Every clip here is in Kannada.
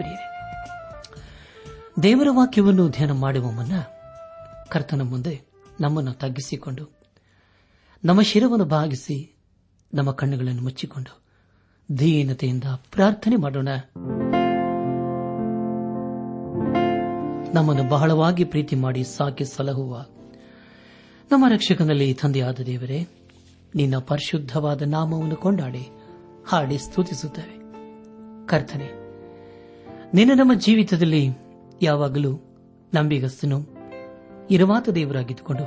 ಪ್ರಿಯರೇ, ದೇವರ ವಾಕ್ಯವನ್ನು ಧ್ಯಾನ ಮಾಡುವ ಮುನ್ನ ಕರ್ತನ ಮುಂದೆ ನಮ್ಮನ್ನು ತಗ್ಗಿಸಿಕೊಂಡು, ನಮ್ಮ ಶಿರವನ್ನು ಭಾಗಿಸಿ, ನಮ್ಮ ಕಣ್ಣುಗಳನ್ನು ಮುಚ್ಚಿಕೊಂಡು ದೀನತೆಯಿಂದ ಪ್ರಾರ್ಥನೆ ಮಾಡೋಣ. ನಮ್ಮನ್ನು ಬಹಳವಾಗಿ ಪ್ರೀತಿ ಮಾಡಿ ಸಾಕಿ ಸಲಹುವ ನಮ್ಮ ರಕ್ಷಕನಲ್ಲಿ ತಂದೆಯಾದ ದೇವರೇ, ನಿನ್ನ ಪರಿಶುದ್ಧವಾದ ನಾಮವನ್ನು ಕೊಂಡಾಡಿ ಹಾಡಿ ಸ್ತುತಿಸುತ್ತೇವೆ. ಕರ್ತನೆ, ನಿನ್ನ ನಮ್ಮ ಜೀವಿತದಲ್ಲಿ ಯಾವಾಗಲೂ ನಂಬಿಗಸ್ತನು ಇರುವಾತ ದೇವರಾಗಿದ್ದುಕೊಂಡು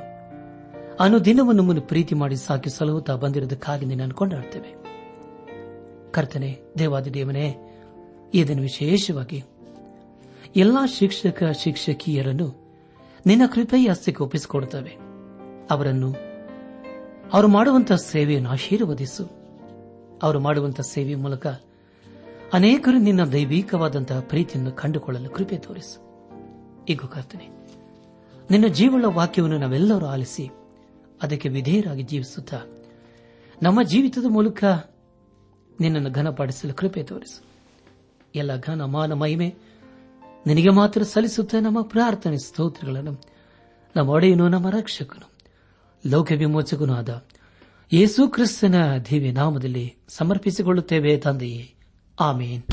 ಅನುದಿನವೂ ನಮ್ಮನ್ನು ಪ್ರೀತಿ ಮಾಡಿ ಸಾಕಿ ಸಲಹುತ್ತಾ ಬಂದಿರುವುದಕ್ಕಾಗಿ ನಿನ್ನನ್ನು ಕೊಂಡಾಡ್ತೇವೆ. ಕರ್ತನೆ, ದೇವಾದಿ ದೇವನೇ, ಇದನ್ನು ವಿಶೇಷವಾಗಿ ಎಲ್ಲಾ ಶಿಕ್ಷಕ ಶಿಕ್ಷಕಿಯರನ್ನು ನಿನ್ನ ಕೃಪೆಯ ಹಸ್ತಕ್ಕೆ ಒಪ್ಪಿಸಿಕೊಡುತ್ತೇವೆ. ಅವರನ್ನು ಅವರು ಮಾಡುವಂತಹ ಸೇವೆಯನ್ನು ಆಶೀರ್ವದಿಸು. ಅವರು ಮಾಡುವಂತಹ ಸೇವೆಯ ಮೂಲಕ ಅನೇಕರು ನಿನ್ನ ದೈವಿಕವಾದಂತಹ ಪ್ರೀತಿಯನ್ನು ಕಂಡುಕೊಳ್ಳಲು ಕೃಪೆ ತೋರಿಸು. ಈಗ ಕರ್ತನೆ, ನಿನ್ನ ಜೀವನ ವಾಕ್ಯವನ್ನು ನಾವೆಲ್ಲರೂ ಆಲಿಸಿ ಅದಕ್ಕೆ ವಿಧೇಯರಾಗಿ ಜೀವಿಸುತ್ತಾ ನಮ್ಮ ಜೀವಿತದ ಮೂಲಕ ನಿನ್ನನ್ನು ಘನಪಡಿಸಲು ಕೃಪೆ ತೋರಿಸು. ಎಲ್ಲ ಘನ ಮಾನ ಮಹಿಮೆ ನಿನಗೆ ಮಾತ್ರ ಸಲ್ಲಿಸುತ್ತಾ ನಮ್ಮ ಪ್ರಾರ್ಥನೆ ಸ್ತೋತ್ರಗಳನ್ನು ನಮ್ಮ ಒಡೆಯನು, ನಮ್ಮ ರಕ್ಷಕನು, ಲೋಕ ವಿಮೋಚಕನೂ ಆದ ಯೇಸು ಕ್ರಿಸ್ತನ ದಿವ್ಯ ನಾಮದಲ್ಲಿ ಸಮರ್ಪಿಸಿಕೊಳ್ಳುತ್ತೇವೆ ತಂದೆಯೇ, ಆಮೇನ್.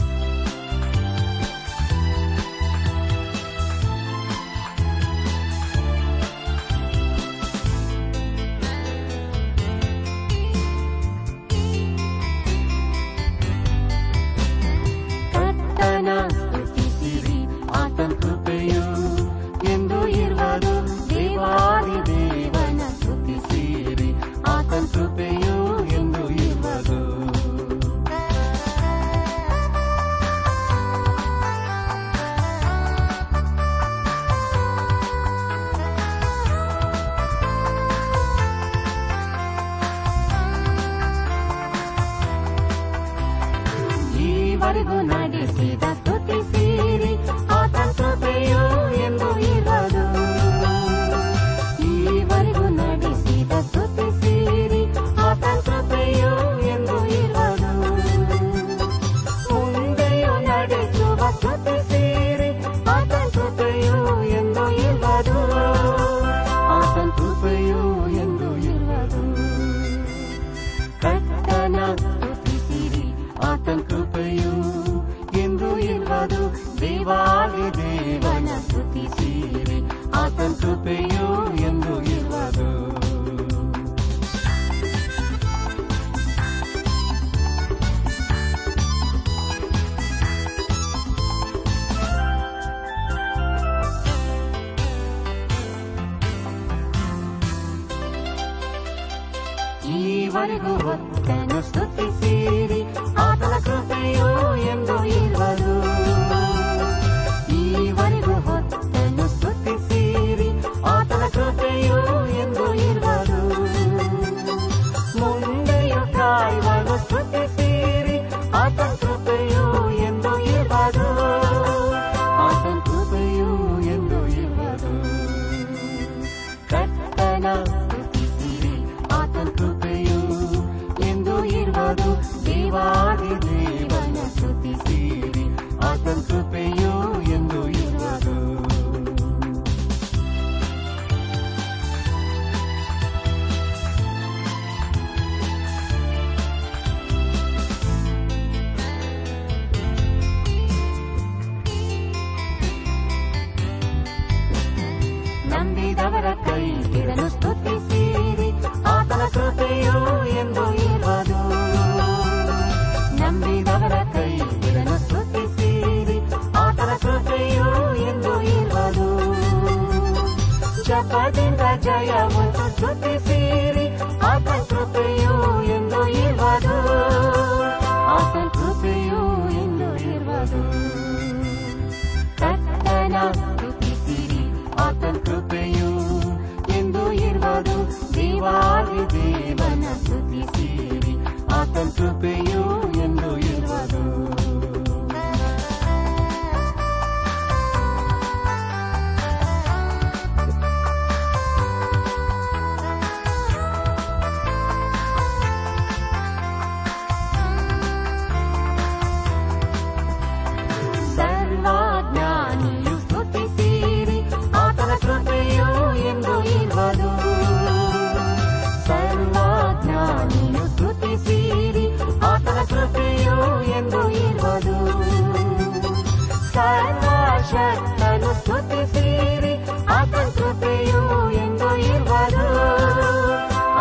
ಶಕ್ತನು ಸ್ತುತಿಸಿರಿ, ಆತನ ಕೃಪೆಯು ಎಂದು ಇರುವದು,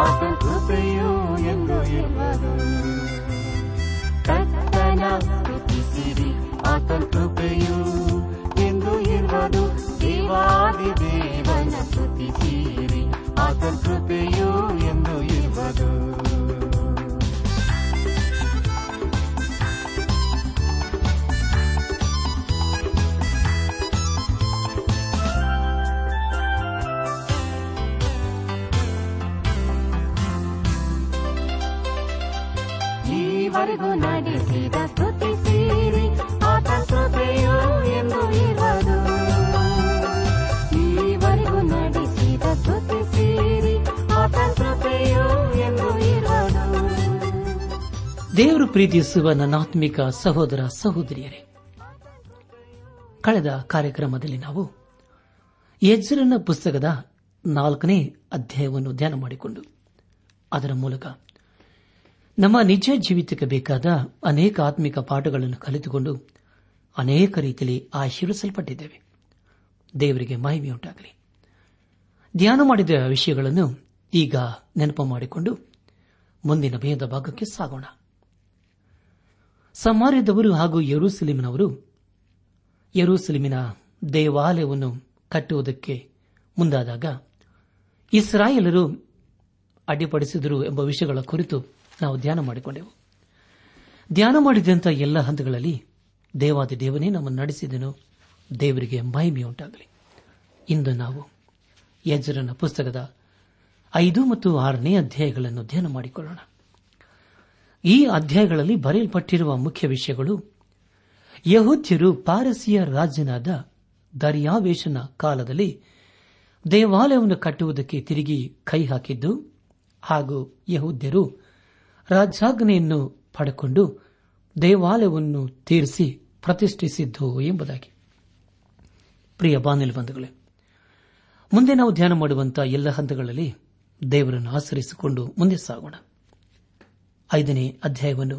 ಆತನ ಕೃಪೆಯು ಎಂದು ಇರುವದು. ಕರ್ತನ ಸ್ತುತಿಸಿರಿ, ಆತನ ಕೃಪೆಯು ಎಂದು ಇರುವದು. ದೇವಾದಿ ದೇವನ ಸ್ತುತಿಸಿರಿ, ಆತನ ಕೃಪೆಯು ಎಂದು ಇರುವದು. ನಡೆಸಿದ ಸ್ತುತಿಸಿರಿ, ಆತನ ಕೃಪೆಯು ಎಂದು ಇರುವದು. ಈವರೆಗೂ ನಡೆಸಿದ ಸ್ತುತಿಸಿರಿ, ಆತನ ಕೃಪೆಯು ಎಂದು ಇರುವದು. ದೇವರು ಪ್ರೀತಿಸುವ ನನ್ನಾತ್ಮಿಕ ಸಹೋದರ ಸಹೋದರಿಯರೇ, ಕಳೆದ ಕಾರ್ಯಕ್ರಮದಲ್ಲಿ ನಾವು ಎಜ್ರನ ಪುಸ್ತಕದ 4ನೇ ಅಧ್ಯಾಯವನ್ನು ಧ್ಯಾನ ಮಾಡಿಕೊಂಡು ಅದರ ಮೂಲಕ ನಮ್ಮ ನಿಜ ಜೀವಿತಕ್ಕೆ ಬೇಕಾದ ಅನೇಕ ಆತ್ಮಿಕ ಪಾಠಗಳನ್ನು ಕಲಿತುಕೊಂಡು ಅನೇಕ ರೀತಿಯಲ್ಲಿ ಆಶೀರ್ವಿಸಲ್ಪಟ್ಟಿದ್ದೇವೆ. ದೇವರಿಗೆ ಮಹಿಮೆಯುಂಟಾಗಲಿ. ಧ್ಯಾನ ಮಾಡಿದ ವಿಷಯಗಳನ್ನು ಈಗ ನೆನಪು ಮಾಡಿಕೊಂಡು ಮುಂದಿನ ಭೇದ ಭಾಗಕ್ಕೆ ಸಾಗೋಣ. ಸಮಾರ್ಯದವರು ಹಾಗೂ ಯೆರೂಸಲೇಮಿನ ದೇವಾಲಯವನ್ನು ಕಟ್ಟುವುದಕ್ಕೆ ಮುಂದಾದಾಗ ಇಸ್ರಾಯೇಲರು ಅಡ್ಡಿಪಡಿಸಿದರು ಎಂಬ ವಿಷಯಗಳ ಕುರಿತು ನಾವು ಧ್ಯಾನ ಮಾಡಿಕೊಂಡೆವು. ಧ್ಯಾನ ಮಾಡಿದಂಥ ಎಲ್ಲ ಹಂತಗಳಲ್ಲಿ ದೇವಾದಿ ದೇವನೇ ನಮ್ಮನ್ನು ನಡೆಸಿದನು. ದೇವರಿಗೆ ಮಹಿಮೆಯುಂಟಾಗಲಿ. ಇಂದು ನಾವು ಎಜ್ರನ ಪುಸ್ತಕದ 5 ಮತ್ತು 6ನೇ ಅಧ್ಯಾಯಗಳನ್ನು ಧ್ಯಾನ ಮಾಡಿಕೊಳ್ಳೋಣ. ಈ ಅಧ್ಯಾಯಗಳಲ್ಲಿ ಬರೆಯಲ್ಪಟ್ಟಿರುವ ಮುಖ್ಯ ವಿಷಯಗಳು ಯಹೂದ್ಯರು ಪಾರಸಿಯ ರಾಜನಾದ ದರ್ಯಾವೇಶನ ಕಾಲದಲ್ಲಿ ದೇವಾಲಯವನ್ನು ಕಟ್ಟುವುದಕ್ಕೆ ತಿರುಗಿ ಕೈ ಹಾಕಿದ್ದು ಹಾಗೂ ಯಹೂದ್ಯರು ರಾಜಾಜ್ಞೆಯನ್ನು ಪಡೆಕೊಂಡು ದೇವಾಲಯವನ್ನು ತೀರಿಸಿ ಪ್ರತಿಷ್ಠಿಸಿದ್ದು ಎಂಬುದಾಗಿ. ಪ್ರಿಯ ಬಾಂಧವರೇ, ಮುಂದೆ ನಾವು ಧ್ಯಾನ ಮಾಡುವಂತಹ ಎಲ್ಲ ಹಂತಗಳಲ್ಲಿ ದೇವರನ್ನು ಆಚರಿಸಿಕೊಂಡು ಮುಂದೆ ಸಾಗೋಣ. 5ನೇ ಅಧ್ಯಾಯವನ್ನು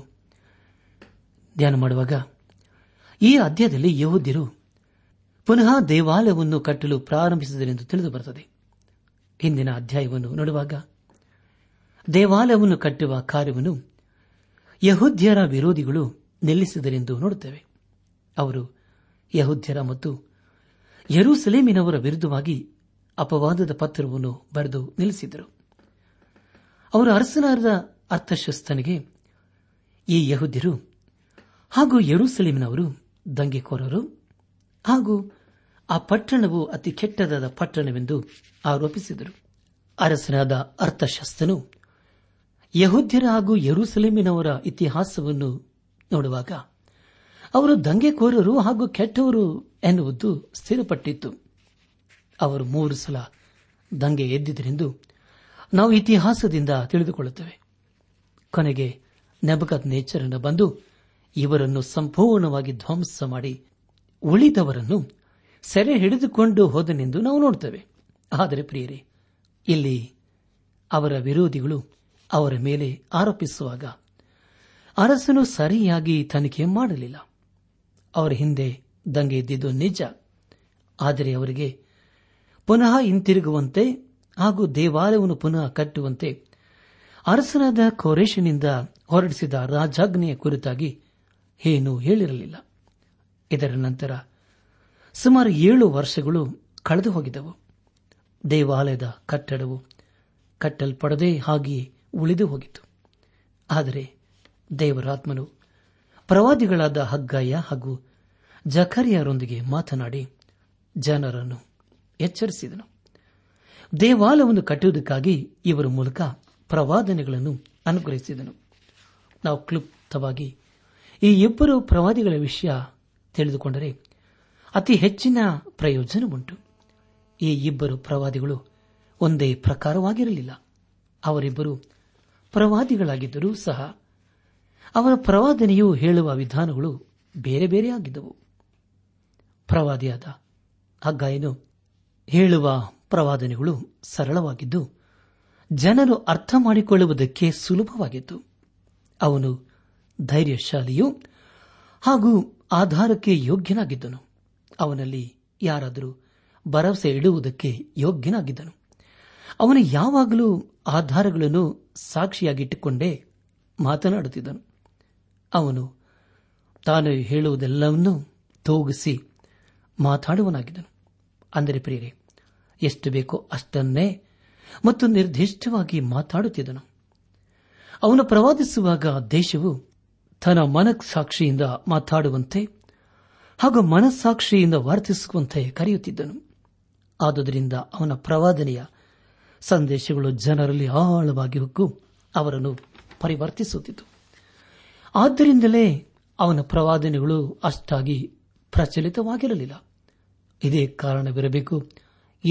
ಧ್ಯಾನ ಮಾಡುವಾಗ ಈ ಅಧ್ಯಾಯದಲ್ಲಿ ಯಹೂದ್ಯರು ಪುನಃ ದೇವಾಲಯವನ್ನು ಕಟ್ಟಲು ಪ್ರಾರಂಭಿಸಿದರೆಂದು ತಿಳಿದು ಬರುತ್ತದೆ. ಹಿಂದಿನ ಅಧ್ಯಾಯವನ್ನು ನೋಡುವಾಗ ದೇವಾಲಯವನ್ನು ಕಟ್ಟುವ ಕಾರ್ಯವನ್ನು ಯಹೂದ್ಯರ ವಿರೋಧಿಗಳು ನಿಲ್ಲಿಸಿದರೆಂದು ನೋಡುತ್ತೇವೆ. ಅವರು ಯಹೂದ್ಯರ ಮತ್ತು ಯೆರೂಸಲೇಮಿನವರ ವಿರುದ್ಧವಾಗಿ ಅಪವಾದದ ಪತ್ರವನ್ನು ಬರೆದು ನಿಲ್ಲಿಸಿದರು. ಅವರ ಅರಸನಾದ ಅರ್ತಷಸ್ತನಿಗೆ ಈ ಯಹೂದ್ಯರು ಹಾಗೂ ಯೆರೂಸಲೇಮಿನವರು ದಂಗೆಕೋರರು ಹಾಗೂ ಆ ಪಟ್ಟಣವು ಅತಿ ಕೆಟ್ಟದಾದ ಪಟ್ಟಣವೆಂದು ಆರೋಪಿಸಿದರು. ಅರಸನಾದ ಅರ್ತಷಸ್ತನು ಯಹೂದ್ಯರ ಹಾಗೂ ಯೆರೂಸಲೇಮಿನವರ ಇತಿಹಾಸವನ್ನು ನೋಡುವಾಗ ಅವರು ದಂಗೆಕೋರರು ಹಾಗೂ ಕೆಟ್ಟವರು ಎನ್ನುವುದು ಸ್ಥಿರಪಟ್ಟಿತ್ತು. ಅವರು 3 ಸಲ ದಂಗೆ ಎದ್ದಿದ್ದರೆಂದು ನಾವು ಇತಿಹಾಸದಿಂದ ತಿಳಿದುಕೊಳ್ಳುತ್ತೇವೆ. ಕೊನೆಗೆ ನೆಬೂಕದ್ನೆಚ್ಚರನು ಬಂದು ಇವರನ್ನು ಸಂಪೂರ್ಣವಾಗಿ ಧ್ವಂಸ ಮಾಡಿ ಉಳಿದವರನ್ನು ಸೆರೆ ಹಿಡಿದುಕೊಂಡು ಹೋದನೆಂದು ನಾವು ನೋಡುತ್ತೇವೆ. ಆದರೆ ಪ್ರಿಯರೇ, ಇಲ್ಲಿ ಅವರ ವಿರೋಧಿಗಳು ಅವರ ಮೇಲೆ ಆರೋಪಿಸುವಾಗ ಅರಸನು ಸರಿಯಾಗಿ ತನಿಖೆ ಮಾಡಲಿಲ್ಲ. ಅವರ ಹಿಂದೆ ದಂಗೆ ಎದ್ದಿದ್ದು ನಿಜ, ಆದರೆ ಅವರಿಗೆ ಪುನಃ ಹಿಂತಿರುಗುವಂತೆ ಹಾಗೂ ದೇವಾಲಯವನ್ನು ಪುನಃ ಕಟ್ಟುವಂತೆ ಅರಸನಾದ ಕೋರೇಶನಿಂದ ಹೊರಡಿಸಿದ ರಾಜಾಜ್ಞೆಯ ಕುರಿತಾಗಿ ಏನೂ ಹೇಳಿರಲಿಲ್ಲ. ಇದರ ನಂತರ ಸುಮಾರು 7 ವರ್ಷಗಳು ಕಳೆದು ಹೋಗಿದ್ದವು. ದೇವಾಲಯದ ಕಟ್ಟಡವು ಕಟ್ಟಲ್ಪಡದೆ ಹಾಗೆಯೇ ಉಳಿದು ಹೋಗಿತು. ಆದರೆ ದೇವರಾತ್ಮನು ಪ್ರವಾದಿಗಳಾದ ಹಗ್ಗಾಯ ಹಾಗೂ ಜಕರಿಯರೊಂದಿಗೆ ಮಾತನಾಡಿ ಜನರನ್ನು ಎಚ್ಚರಿಸಿದನು. ದೇವಾಲಯವನ್ನು ಕಟ್ಟುವುದಕ್ಕಾಗಿ ಇವರ ಮೂಲಕ ಪ್ರವಾದನೆಗಳನ್ನು ಅನುಗ್ರಹಿಸಿದನು. ನಾವು ಕ್ಲುಪ್ತವಾಗಿ ಈ 2 ಪ್ರವಾದಿಗಳ ವಿಷಯ ತಿಳಿದುಕೊಂಡರೆ ಅತಿ ಹೆಚ್ಚಿನ ಪ್ರಯೋಜನ ಉಂಟು. ಈ 2 ಪ್ರವಾದಿಗಳು ಒಂದೇ ಪ್ರಕಾರವಾಗಿರಲಿಲ್ಲ. ಅವರಿಬ್ಬರು ಪ್ರವಾದಿಗಳಾಗಿದ್ದರೂ ಸಹ ಅವರ ಪ್ರವಾದನೆಯು ಹೇಳುವ ವಿಧಾನಗಳು ಬೇರೆ ಬೇರೆಯಾಗಿದ್ದವು. ಪ್ರವಾದಿಯಾದ ಹಗ್ಗಾಯನು ಹೇಳುವ ಪ್ರವಾದನೆಗಳು ಸರಳವಾಗಿದ್ದು ಜನರು ಅರ್ಥ ಮಾಡಿಕೊಳ್ಳುವುದಕ್ಕೆ ಸುಲಭವಾಗಿತ್ತು. ಅವನು ಧೈರ್ಯಶಾಲಿಯೂ ಹಾಗೂ ಆಧಾರಕ್ಕೆ ಯೋಗ್ಯನಾಗಿದ್ದನು. ಅವನಲ್ಲಿ ಯಾರಾದರೂ ಭರವಸೆ ಇಡುವುದಕ್ಕೆ ಯೋಗ್ಯನಾಗಿದ್ದನು. ಅವನು ಯಾವಾಗಲೂ ಆಧಾರಗಳನ್ನು ಸಾಕ್ಷಿಯಾಗಿಟ್ಟುಕೊಂಡೇ ಮಾತನಾಡುತ್ತಿದ್ದನು. ಅವನು ತಾನು ಹೇಳುವುದೆಲ್ಲವನ್ನೂ ತೂಗಿಸಿ ಮಾತಾಡುವನಾಗಿದ್ದನು. ಅಂದರೆ ಪ್ರಿಯರೇ, ಎಷ್ಟು ಬೇಕೋ ಅಷ್ಟನ್ನೇ ಮತ್ತು ನಿರ್ದಿಷ್ಟವಾಗಿ ಮಾತಾಡುತ್ತಿದ್ದನು. ಅವನು ಪ್ರವಾದಿಸುವಾಗ ದೇಶವು ತನ್ನ ಮನಸ್ಸಾಕ್ಷಿಯಿಂದ ಮಾತಾಡುವಂತೆ ಹಾಗೂ ಮನಸ್ಸಾಕ್ಷಿಯಿಂದ ವರ್ತಿಸುವಂತೆ ಕರೆಯುತ್ತಿದ್ದನು. ಆದುದರಿಂದ ಅವನ ಪ್ರವಾದನೆಯ ಸಂದೇಶಗಳು ಜನರಲ್ಲಿ ಆಳವಾಗಿ ಹೋಗಿ ಅವರನ್ನು ಪರಿವರ್ತಿಸುತ್ತಿತ್ತು. ಆದ್ದರಿಂದಲೇ ಅವನ ಪ್ರವಾದನೆಗಳು ಅಷ್ಟಾಗಿ ಪ್ರಚಲಿತವಾಗಿರಲಿಲ್ಲ. ಇದೇ ಕಾರಣವಿರಬೇಕು,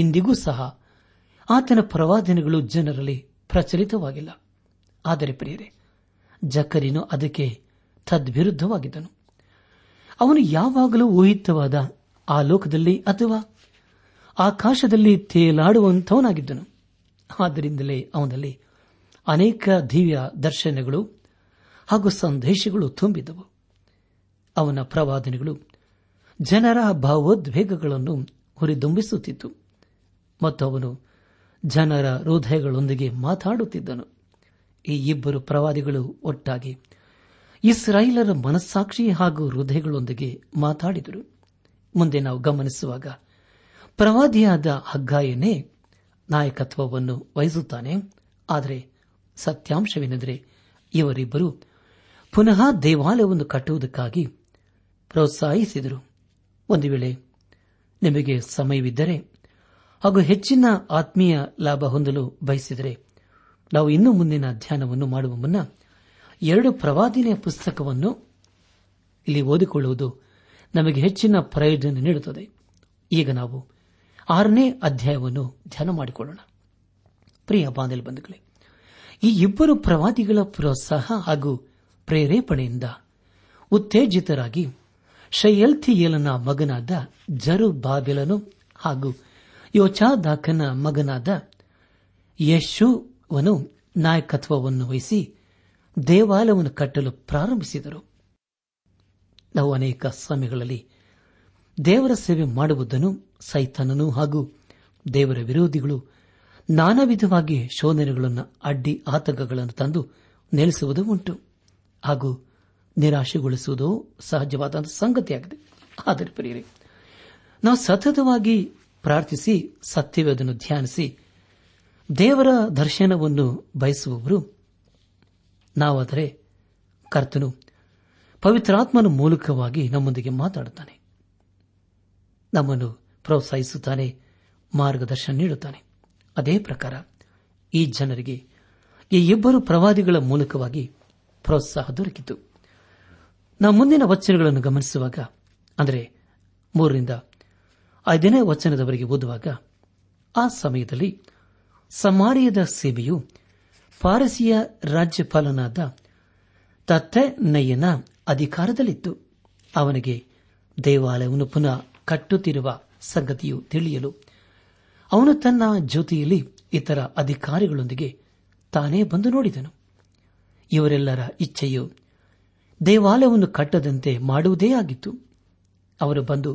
ಇಂದಿಗೂ ಸಹ ಆತನ ಪ್ರವಾದನೆಗಳು ಜನರಲ್ಲಿ ಪ್ರಚಲಿತವಾಗಿಲ್ಲ. ಆದರೆ ಪ್ರಿಯರೇ, ಜಕರಿನು ಅದಕ್ಕೆ ತದ್ವಿರುದ್ಧವಾಗಿದ್ದನು. ಅವನು ಯಾವಾಗಲೂ ಊಹಿತವಾದ ಆ ಲೋಕದಲ್ಲಿ ಅಥವಾ ಆಕಾಶದಲ್ಲಿ ತೇಲಾಡುವಂಥವನಾಗಿದ್ದನು. ಆದ್ದರಿಂದಲೇ ಅವನಲ್ಲಿ ಅನೇಕ ದಿವ್ಯ ದರ್ಶನಗಳು ಹಾಗೂ ಸಂದೇಶಗಳು ತುಂಬಿದ್ದವು. ಅವನ ಪ್ರವಾದನೆಗಳು ಜನರ ಭಾವೋದ್ವೇಗಗಳನ್ನು ಹುರಿದುಂಬಿಸುತ್ತಿತ್ತು ಮತ್ತು ಅವನು ಜನರ ಹೃದಯಗಳೊಂದಿಗೆ ಮಾತಾಡುತ್ತಿದ್ದನು. ಈ ಇಬ್ಬರು ಪ್ರವಾದಿಗಳು ಒಟ್ಟಾಗಿ ಇಸ್ರಾಯೇಲರ ಮನಸ್ಸಾಕ್ಷಿ ಹಾಗೂ ಹೃದಯಗಳೊಂದಿಗೆ ಮಾತಾಡಿದರು. ಮುಂದೆ ನಾವು ಗಮನಿಸುವಾಗ ಪ್ರವಾದಿಯಾದ ಹಗ್ಗಾಯನೇ ನಾಯಕತ್ವವನ್ನು ವಹಿಸುತ್ತಾನೆ. ಆದರೆ ಸತ್ಯಾಂಶವೇನೆಂದರೆ, ಇವರಿಬ್ಬರು ಪುನಃ ದೇವಾಲಯವನ್ನು ಕಟ್ಟುವುದಕ್ಕಾಗಿ ಪ್ರೋತ್ಸಾಹಿಸಿದರು. ಒಂದು ವೇಳೆ ನಿಮಗೆ ಸಮಯವಿದ್ದರೆ ಹಾಗೂ ಹೆಚ್ಚಿನ ಆತ್ಮೀಯ ಲಾಭ ಹೊಂದಲು ಬಯಸಿದರೆ, ನಾವು ಇನ್ನೂ ಮುಂದಿನ ಧ್ಯಾನವನ್ನು ಮಾಡುವ ಮುನ್ನ ಎರಡು ಪ್ರವಾದಿನೆಯ ಪುಸ್ತಕವನ್ನು ಇಲ್ಲಿ ಓದಿಕೊಳ್ಳುವುದು ನಮಗೆ ಹೆಚ್ಚಿನ ಪ್ರಯೋಜನ ನೀಡುತ್ತದೆ. ಈಗ ನಾವು 6ನೇ ಅಧ್ಯಾಯವನ್ನು ಧ್ಯಾನ ಮಾಡಿಕೊಳ್ಳೋಣ. ಪ್ರಿಯ ಬಾಂಧವರೇ, ಈ ಇಬ್ಬರು ಪ್ರವಾದಿಗಳ ಪ್ರೋತ್ಸಾಹ ಹಾಗೂ ಪ್ರೇರೇಪಣೆಯಿಂದ ಉತ್ತೇಜಿತರಾಗಿ ಶೆಯಲ್ತಿಯೇಲನ ಮಗನಾದ ಜೆರುಬ್ಬಾಬೆಲನು ಹಾಗೂ ಯೋಚಾದಾಕನ ಮಗನಾದ ಯೇಷೂವನು ನಾಯಕತ್ವವನ್ನು ವಹಿಸಿ ದೇವಾಲಯವನ್ನು ಕಟ್ಟಲು ಪ್ರಾರಂಭಿಸಿದರು. ನಾವು ಅನೇಕ ಸಮಯಗಳಲ್ಲಿ ದೇವರ ಸೇವೆ ಮಾಡುವುದನ್ನು ಸೈತಾನನು ಹಾಗೂ ದೇವರ ವಿರೋಧಿಗಳು ನಾನಾ ವಿಧವಾಗಿ ಶೋಧನೆಗಳನ್ನು, ಅಡ್ಡಿ ಆತಂಕಗಳನ್ನು ತಂದು ನೆಲೆಸುವುದೂ ಉಂಟು ಹಾಗೂ ನಿರಾಶೆಗೊಳಿಸುವುದೂ ಸಹಜವಾದ ಸಂಗತಿಯಾಗಿದೆ. ಆದರೆ ಪ್ರಿಯರೇ, ನಾವು ಸತತವಾಗಿ ಪ್ರಾರ್ಥಿಸಿ ಸತ್ಯವೇದನ್ನು ಧ್ಯಾನಿಸಿ ದೇವರ ದರ್ಶನವನ್ನು ಬಯಸುವವರು ನಾವಾದರೆ ಕರ್ತನು ಪವಿತ್ರಾತ್ಮನ ಮೂಲಕವಾಗಿ ನಮ್ಮೊಂದಿಗೆ ಮಾತಾಡುತ್ತಾನೆ, ನಮ್ಮನ್ನು ಪ್ರೋತ್ಸಾಹಿಸುತ್ತಾನೆ, ಮಾರ್ಗದರ್ಶನ ನೀಡುತ್ತಾನೆ. ಅದೇ ಪ್ರಕಾರ ಈ ಜನರಿಗೆ ಈ ಇಬ್ಬರು ಪ್ರವಾದಿಗಳ ಮೂಲಕವಾಗಿ ಪ್ರೋತ್ಸಾಹ ದೊರಕಿತು. ನಾವು ಮುಂದಿನ ವಚನಗಳನ್ನು ಗಮನಿಸುವಾಗ, ಅಂದರೆ 3ರಿಂದ 5ನೇ ವಚನದವರೆಗೆ ಓದುವಾಗ, ಆ ಸಮಯದಲ್ಲಿ ಸಮಾರ್ಯದ ಸೀಮೆಯು ಪಾರಸಿಯ ರಾಜ್ಯಪಾಲನಾದ ತತ್ತೆನಯ್ಯನ ಅಧಿಕಾರದಲ್ಲಿತ್ತು. ಅವನಿಗೆ ದೇವಾಲಯವನ್ನು ಪುನಃ ಕಟ್ಟುತ್ತಿರುವ ಸಂಗತಿಯು ತಿಳಿಯಲು ಅವನು ತನ್ನ ಜ್ಯೋತಿಯಲ್ಲಿ ಇತರ ಅಧಿಕಾರಿಗಳೊಂದಿಗೆ ತಾನೇ ಬಂದು ನೋಡಿದನು. ಇವರೆಲ್ಲರ ಇಚ್ಛೆಯು ದೇವಾಲಯವನ್ನು ಕಟ್ಟದಂತೆ ಮಾಡುವುದೇ ಆಗಿತ್ತು. ಅವರು ಬಂದು,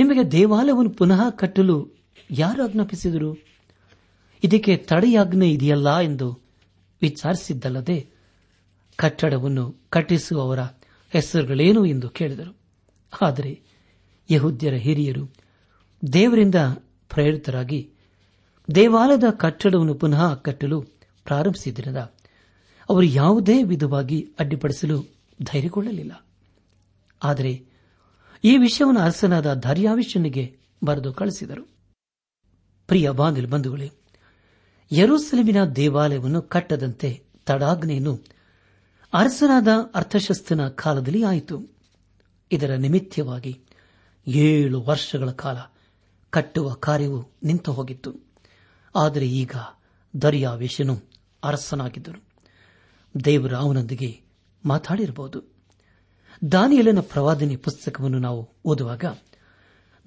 ನಿಮಗೆ ದೇವಾಲಯವನ್ನು ಪುನಃ ಕಟ್ಟಲು ಯಾರು ಆಜ್ಞಾಪಿಸಿದರು? ಇದಕ್ಕೆ ತಡೆಯಾಜ್ಞೆ ಇದೆಯಲ್ಲ ಎಂದು ವಿಚಾರಿಸಿದ್ದಲ್ಲದೆ ಕಟ್ಟಡವನ್ನು ಕಟ್ಟಿಸುವವರ ಹೆಸರುಗಳೇನು ಎಂದು ಕೇಳಿದರು. ಆದರೆ ಯೆಹೂದ್ಯರ ಹಿರಿಯರು ದೇವರಿಂದ ಪ್ರೇರಿತರಾಗಿ ದೇವಾಲಯದ ಕಟ್ಟಡವನ್ನು ಪುನಃ ಕಟ್ಟಲು ಪ್ರಾರಂಭಿಸಿದ್ದರಿಂದ ಅವರು ಯಾವುದೇ ವಿಧವಾಗಿ ಅಡ್ಡಿಪಡಿಸಲು ಧೈರ್ಯಗೊಳ್ಳಲಿಲ್ಲ. ಆದರೆ ಈ ವಿಷಯವನ್ನು ಅರಸನಾದ ದಾರ್ಯಾವೆಷನಿಗೆ ಬರೆದು ಕಳಿಸಿದರು. ಪ್ರಿಯ ಬಾಂಧವರೇ, ಯೆರೂಸಲೇಮಿನ ದೇವಾಲಯವನ್ನು ಕಟ್ಟದಂತೆ ತಡಾಜ್ಞೆಯನ್ನು ಅರಸನಾದ ಅರ್ತಷಸ್ತನ ಕಾಲದಲ್ಲಿ ಆಯಿತು. ಇದರ ನಿಮಿತ್ತವಾಗಿ 7 ವರ್ಷಗಳ ಕಾಲ ಕಟ್ಟುವ ಕಾರ್ಯವು ನಿಂತು ಹೋಗಿತ್ತು. ಆದರೆ ಈಗ ದರ್ಯಾವೇಶನು ಅರಸನಾಗಿದ್ದರು. ದೇವರು ಅವನೊಂದಿಗೆ ಮಾತಾಡಿರಬಹುದು. ದಾನಿಯೇಲನ ಪ್ರವಾದನೆ ಪುಸ್ತಕವನ್ನು ನಾವು ಓದುವಾಗ,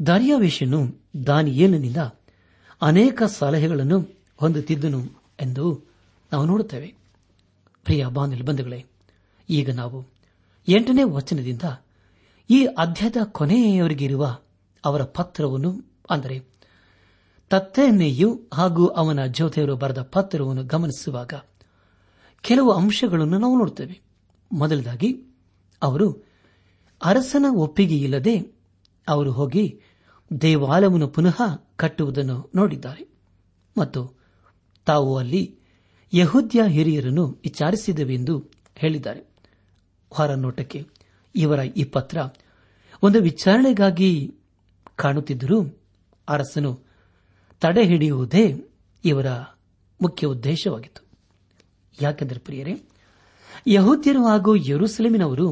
ದರ್ಯಾವೇಶನು ದಾನಿಯೇಲನಿಂದ ಅನೇಕ ಸಲಹೆಗಳನ್ನು ಹೊಂದುತ್ತಿದ್ದನು ಎಂದು ನಾವು ನೋಡುತ್ತೇವೆ. ಪ್ರಿಯ ಬಾಂಧವರೇ, ಈಗ ನಾವು 8ನೇ ವಚನದಿಂದ ಈ ಅಧ್ಯಾಯದ ಕೊನೆಯವರೆಗಿರುವ ಅವರ ಪತ್ರವನ್ನು, ಅಂದರೆ ತತ್ತೇನೆಯು ಹಾಗೂ ಅವನ ಜೊತೆಯವರು ಬರೆದ ಪತ್ರವನ್ನು ಗಮನಿಸುವಾಗ ಕೆಲವು ಅಂಶಗಳನ್ನು ನಾವು ನೋಡುತ್ತೇವೆ. ಮೊದಲದಾಗಿ, ಅವರು ಅರಸನ ಒಪ್ಪಿಗೆಯಿಲ್ಲದೆ ಅವರು ಹೋಗಿ ದೇವಾಲಯವನ್ನು ಪುನಃ ಕಟ್ಟುವುದನ್ನು ನೋಡಿದ್ದಾರೆ ಮತ್ತು ತಾವು ಅಲ್ಲಿ ಯಹೂದ್ಯ ಹಿರಿಯರನ್ನು ವಿಚಾರಿಸಿದವೆಂದು ಹೇಳಿದ್ದಾರೆ. ಹೊರನೋಟಕ್ಕೆ ಇವರ ಈ ಪತ್ರ ಒಂದು ವಿಚಾರಣೆಗಾಗಿ ಕಾಣುತ್ತಿದ್ದರೂ ಅರಸನು ತಡೆ ಹಿಡಿಯುವುದೇ ಇವರ ಮುಖ್ಯ ಉದ್ದೇಶವಾಗಿತ್ತು. ಯಾಕೆಂದರೆ ಪ್ರಿಯರೇ, ಯಹೂದ್ಯರು ಹಾಗೂ ಯೆರೂಸಲೇಮಿನವರು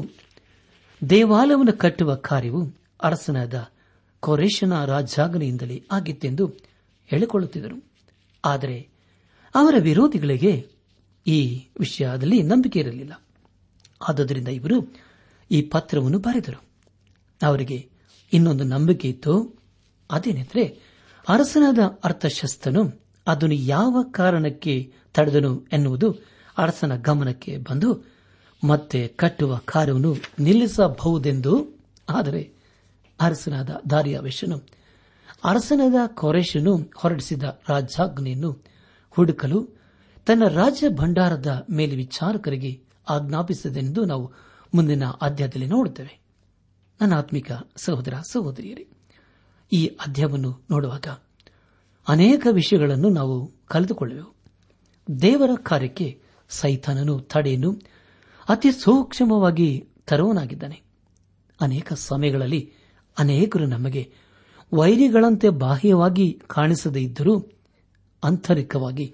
ದೇವಾಲಯವನ್ನು ಕಟ್ಟುವ ಕಾರ್ಯವು ಅರಸನಾದ ಕೊರೇಷನ ರಾಜಾಜ್ಞೆಯಿಂದಲೇ ಆಗಿತ್ತೆಂದು ಹೇಳಿಕೊಳ್ಳುತ್ತಿದ್ದರು. ಆದರೆ ಅವರ ವಿರೋಧಿಗಳಿಗೆ ಈ ವಿಷಯದಲ್ಲಿ ನಂಬಿಕೆ ಇರಲಿಲ್ಲ. ಆದುದರಿಂದ ಇವರು ಈ ಪತ್ರವನ್ನು ಬರೆದರು. ಅವರಿಗೆ ಇನ್ನೊಂದು ನಂಬಿಕೆ ಇತ್ತು, ಅದೇನೆಂದರೆ ಅರಸನಾದ ಅರ್ತಷಸ್ತನು ಅದನ್ನು ಯಾವ ಕಾರಣಕ್ಕೆ ತಡೆದನು ಎನ್ನುವುದು ಅರಸನ ಗಮನಕ್ಕೆ ಬಂದು ಮತ್ತೆ ಕಟ್ಟುವ ಕಾರ್ಯವನ್ನು ನಿಲ್ಲಿಸಬಹುದೆಂದು. ಆದರೆ ಅರಸನಾದ ದಾರಿಯಾವೇಶನು ಅರಸನಾದ ಕೊರೇಷನು ಹೊರಡಿಸಿದ ರಾಜಾಜ್ಞೆಯನ್ನು ಹುಡುಕಲು ತನ್ನ ರಾಜ ಭಂಡಾರದ ಮೇಲೆ ವಿಚಾರಕರಿಗೆ ಆಜ್ಞಾಪಿಸಿದೆಂದು ನಾವು ಮುಂದಿನ ಅಧ್ಯಾಯದಲ್ಲಿ ನೋಡುತ್ತೇವೆ. ನನ್ನ ಆತ್ಮಿಕ ಸಹೋದರ ಸಹೋದರಿಯರೇ, ಈ ಅಧ್ಯಾಯವನ್ನು ನೋಡುವಾಗ ಅನೇಕ ವಿಷಯಗಳನ್ನು ನಾವು ಕಲಿತುಕೊಳ್ಳುವೆವು. ದೇವರ ಕಾರ್ಯಕ್ಕೆ ಸೈತಾನನು ತಡೆಯನ್ನು ಅತಿ ಸೂಕ್ಷ್ಮವಾಗಿ ತರುವನಾಗಿದ್ದಾನೆ. ಅನೇಕ ಸಮಯಗಳಲ್ಲಿ ಅನೇಕರು ನಮಗೆ ವೈರಿಗಳಂತೆ ಬಾಹ್ಯವಾಗಿ ಕಾಣಿಸದೇ ಇದ್ದರೂ ಆಂತರಿಕವಾಗಿ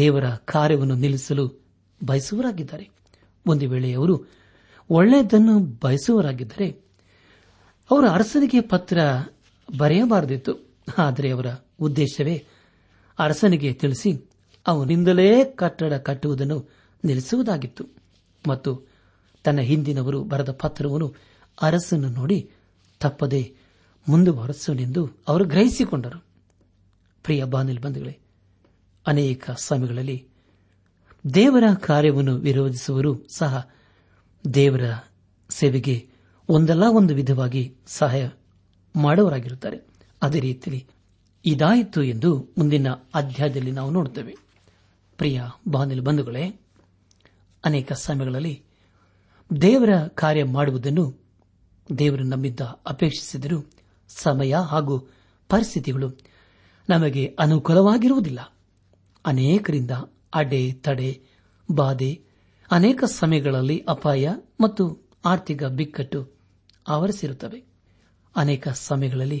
ದೇವರ ಕಾರ್ಯವನ್ನು ನಿಲ್ಲಿಸಲು ಬಯಸುವರಾಗಿದ್ದಾರೆ. ಒಂದು ವೇಳೆ ಅವರು ಒಳ್ಳೆಯದನ್ನು ಬಯಸುವರಾಗಿದ್ದರೆ ಅವರು ಅರಸನಿಗೆ ಪತ್ರ ಬರೆಯಬಾರದಿತ್ತು. ಆದರೆ ಅವರ ಉದ್ದೇಶವೇ ಅರಸನಿಗೆ ತಿಳಿಸಿ ಅವನಿಂದಲೇ ಕಟ್ಟಡ ಕಟ್ಟುವುದನ್ನು ನಿಲ್ಲಿಸುವುದಾಗಿತ್ತು. ಮತ್ತು ತನ್ನ ಹಿಂದಿನವರು ಬರೆದ ಪತ್ರವನ್ನು ಅರಸನ್ನು ನೋಡಿ ತಪ್ಪದೆ ಮುಂದುವರೆಸನೆಂದು ಅವರು ಗ್ರಹಿಸಿಕೊಂಡರು. ಪ್ರಿಯ ಬಾನಿಲ್ ಬಂಧುಗಳೇ, ಅನೇಕ ಸಮಯಗಳಲ್ಲಿ ದೇವರ ಕಾರ್ಯವನ್ನು ವಿರೋಧಿಸುವರು ಸಹ ದೇವರ ಸೇವೆಗೆ ಒಂದಲ್ಲ ಒಂದು ವಿಧವಾಗಿ ಸಹಾಯ ಮಾಡುವರಾಗಿರುತ್ತಾರೆ. ಅದೇ ರೀತಿಯಲ್ಲಿ ಇದಾಯಿತು ಎಂದು ಮುಂದಿನ ಅಧ್ಯಾಯದಲ್ಲಿ ನಾವು ನೋಡುತ್ತೇವೆ. ಪ್ರಿಯ ಬಾನಿಲ್ ಬಂಧುಗಳೇ, ಅನೇಕ ಸಮಯಗಳಲ್ಲಿ ದೇವರ ಕಾರ್ಯ ಮಾಡುವುದನ್ನು ದೇವರು ನಮ್ಮಿಂದ ಅಪೇಕ್ಷಿಸಿದರೂ ಸಮಯ ಹಾಗೂ ಪರಿಸ್ಥಿತಿಗಳು ನಮಗೆ ಅನುಕೂಲವಾಗಿರುವುದಿಲ್ಲ. ಅನೇಕರಿಂದ ಅಡೆ ತಡೆ ಬಾಧೆ, ಅನೇಕ ಸಮಯಗಳಲ್ಲಿ ಅಪಾಯ ಮತ್ತು ಆರ್ಥಿಕ ಬಿಕ್ಕಟ್ಟು ಆವರಿಸಿರುತ್ತವೆ. ಅನೇಕ ಸಮಯಗಳಲ್ಲಿ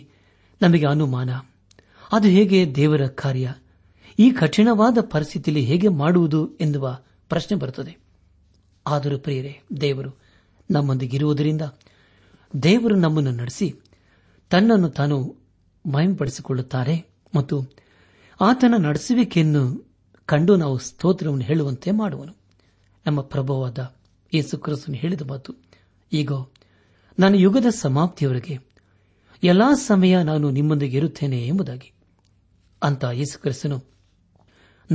ನಮಗೆ ಅನುಮಾನ, ಅದು ಹೇಗೆ ದೇವರ ಕಾರ್ಯ ಈ ಕಠಿಣವಾದ ಪರಿಸ್ಥಿತಿಯಲ್ಲಿ ಹೇಗೆ ಮಾಡುವುದು ಎನ್ನುವ ಪ್ರಶ್ನೆ ಬರುತ್ತದೆ. ಆದರೂ ಪ್ರಿಯರೇ, ದೇವರು ನಮ್ಮೊಂದಿಗಿರುವುದರಿಂದ ದೇವರು ನಮ್ಮನ್ನು ನಡೆಸಿ ತನ್ನನ್ನು ತಾನು ಮಹಿಮೆಪಡಿಸಿಕೊಳ್ಳುತ್ತಾರೆ ಮತ್ತು ಆತನ ನಡೆಸುವಿಕೆಯನ್ನು ಕಂಡು ನಾವು ಸ್ತೋತ್ರವನ್ನು ಹೇಳುವಂತೆ ಮಾಡುವನು. ನಮ್ಮ ಪ್ರಭುವಾದ ಯೇಸು ಕ್ರಿಸ್ತನು ಹೇಳಿದ ಮಾತು, ಈಗ ನಾನು ಯುಗದ ಸಮಾಪ್ತಿಯವರೆಗೆ ಎಲ್ಲಾ ಸಮಯ ನಾನು ನಿಮ್ಮೊಂದಿಗೆ ಇರುತ್ತೇನೆ ಎಂಬುದಾಗಿ. ಅಂತ ಯೇಸು ಕ್ರಿಸ್ತನು